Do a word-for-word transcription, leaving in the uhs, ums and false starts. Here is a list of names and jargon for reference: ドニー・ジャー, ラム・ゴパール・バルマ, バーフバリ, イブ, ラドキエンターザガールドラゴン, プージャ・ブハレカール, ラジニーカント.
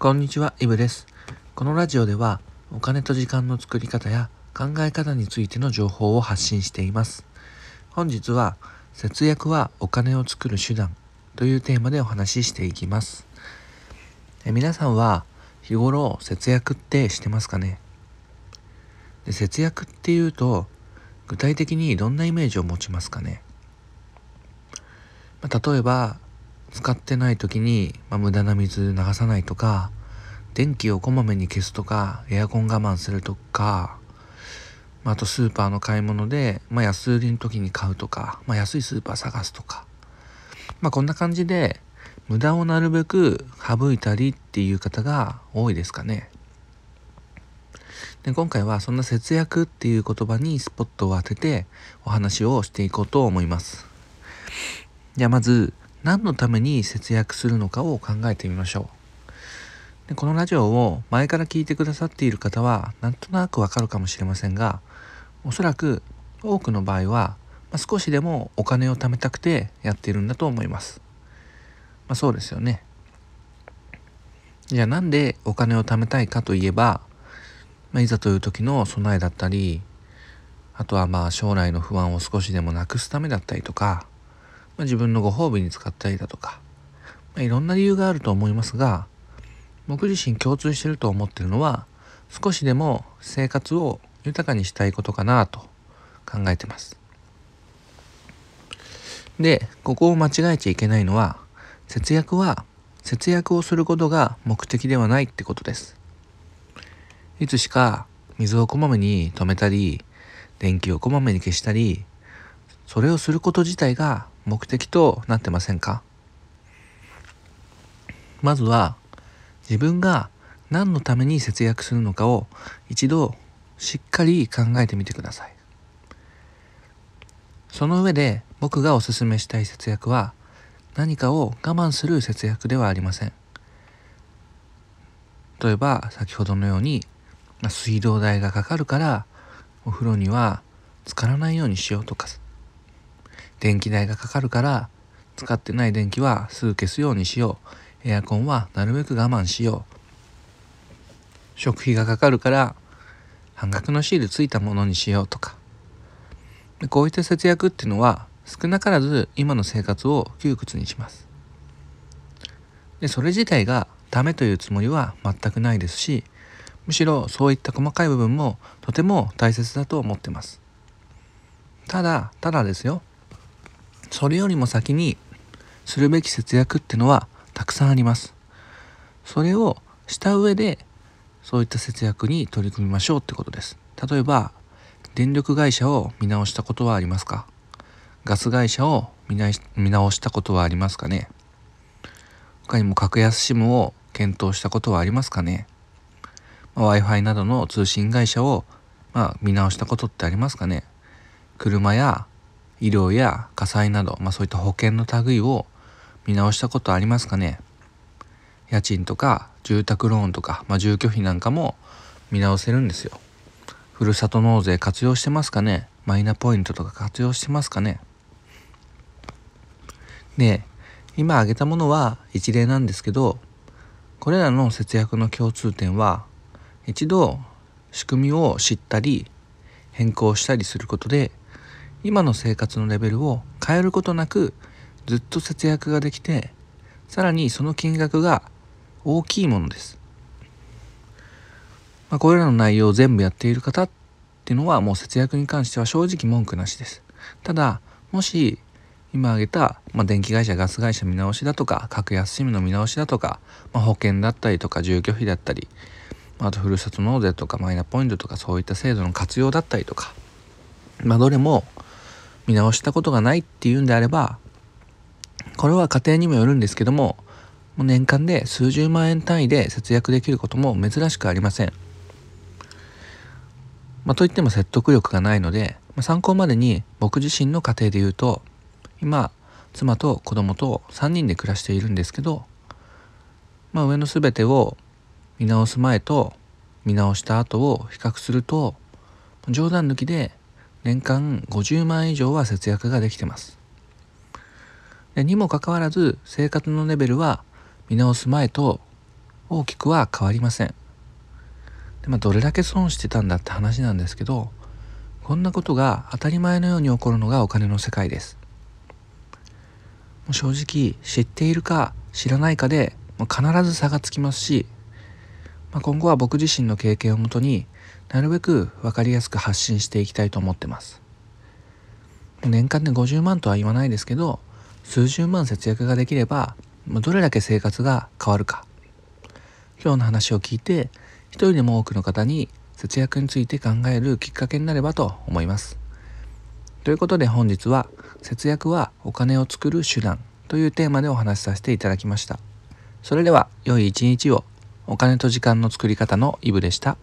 こんにちは、イブです。このラジオではお金と時間の作り方や考え方についての情報を発信しています。本日は節約はお金を作る手段というテーマでお話ししていきます。え皆さんは日頃節約ってしてますかね？で節約っていうと具体的にどんなイメージを持ちますかね？まあ、例えば使ってない時に、まあ、無駄な水流さないとか、電気をこまめに消すとか、エアコン我慢するとか、まあ、あとスーパーの買い物で、まあ、安売りの時に買うとか、まあ、安いスーパー探すとか、まあ、こんな感じで無駄をなるべく省いたりっていう方が多いですかね。で今回はそんな節約っていう言葉にスポットを当ててお話をしていこうと思います。じゃあまず何のために節約するのかを考えてみましょう。でこのラジオを前から聞いてくださっている方はなんとなくわかるかもしれませんが、おそらく多くの場合は、まあ、少しでもお金を貯めたくてやっているんだと思います。まあ、そうですよね。じゃあなんでお金を貯めたいかといえば、まあ、いざという時の備えだったり、あとはまあ将来の不安を少しでもなくすためだったりとか、自分のご褒美に使ったりだとか、まあ、いろんな理由があると思いますが、僕自身共通していると思っているのは、少しでも生活を豊かにしたいことかなと考えています。で、ここを間違えちゃいけないのは、節約は節約をすることが目的ではないってことです。いつしか水をこまめに止めたり、電気をこまめに消したり、それをすること自体が目的となってませんか？まずは自分が何のために節約するのかを一度しっかり考えてみてください。その上で僕がおすすめしたい節約は、何かを我慢する節約ではありません。例えば先ほどのように水道代がかかるからお風呂には浸からないようにしようとか、電気代がかかるから使ってない電気はすぐ消すようにしよう、エアコンはなるべく我慢しよう、食費がかかるから半額のシールついたものにしようとか、こういった節約っていうのは少なからず今の生活を窮屈にします。でそれ自体がダメというつもりは全くないですし、むしろそういった細かい部分もとても大切だと思ってます。ただただですよ、それよりも先にするべき節約ってのはたくさんあります。それをした上でそういった節約に取り組みましょうってことです。例えば電力会社を見直したことはありますか？ガス会社を見なし、見直したことはありますかね？他にも格安シムを検討したことはありますかね？まあ、Wi-Fi などの通信会社を、まあ、見直したことってありますかね？車や医療や火災など、まあ、そういった保険の類を見直したことありますかね。家賃とか住宅ローンとか、まあ、住居費なんかも見直せるんですよ。ふるさと納税活用してますかね。マイナポイントとか活用してますかね。で、今挙げたものは一例なんですけど、これらの節約の共通点は、一度仕組みを知ったり変更したりすることで、今の生活のレベルを変えることなくずっと節約ができて、さらにその金額が大きいものです。まあ、これらの内容を全部やっている方っていうのはもう節約に関しては正直文句なしです。ただもし今挙げた、まあ、電気会社ガス会社見直しだとか格安シムの見直しだとか、まあ、保険だったりとか住居費だったり、あとふるさと納税とかマイナポイントとか、そういった制度の活用だったりとか、まあ、どれも見直したことがないっていうんであれば、これは家庭にもよるんですけども、もう年間で数十万円単位で節約できることも珍しくありません。まあ、といっても説得力がないので、まあ、参考までに僕自身の家庭で言うと、今妻と子供とさんにんで暮らしているんですけど、まあ、上のすべてを見直す前と見直した後を比較すると、冗談抜きで年間ごじゅうまん円以上は節約ができてます。でにもかかわらず生活のレベルは見直す前と大きくは変わりません。で、まあ、どれだけ損してたんだって話なんですけど、こんなことが当たり前のように起こるのがお金の世界です。もう正直知っているか知らないかでもう必ず差がつきますし、まあ、今後は僕自身の経験をもとになるべく分かりやすく発信していきたいと思ってます。年間でごじゅうまんとは言わないですけど、数十万節約ができればどれだけ生活が変わるか、今日の話を聞いて一人でも多くの方に節約について考えるきっかけになればと思います。ということで本日は節約はお金を作る手段というテーマでお話しさせていただきました。それでは良い一日を。お金と時間の作り方のイブでした。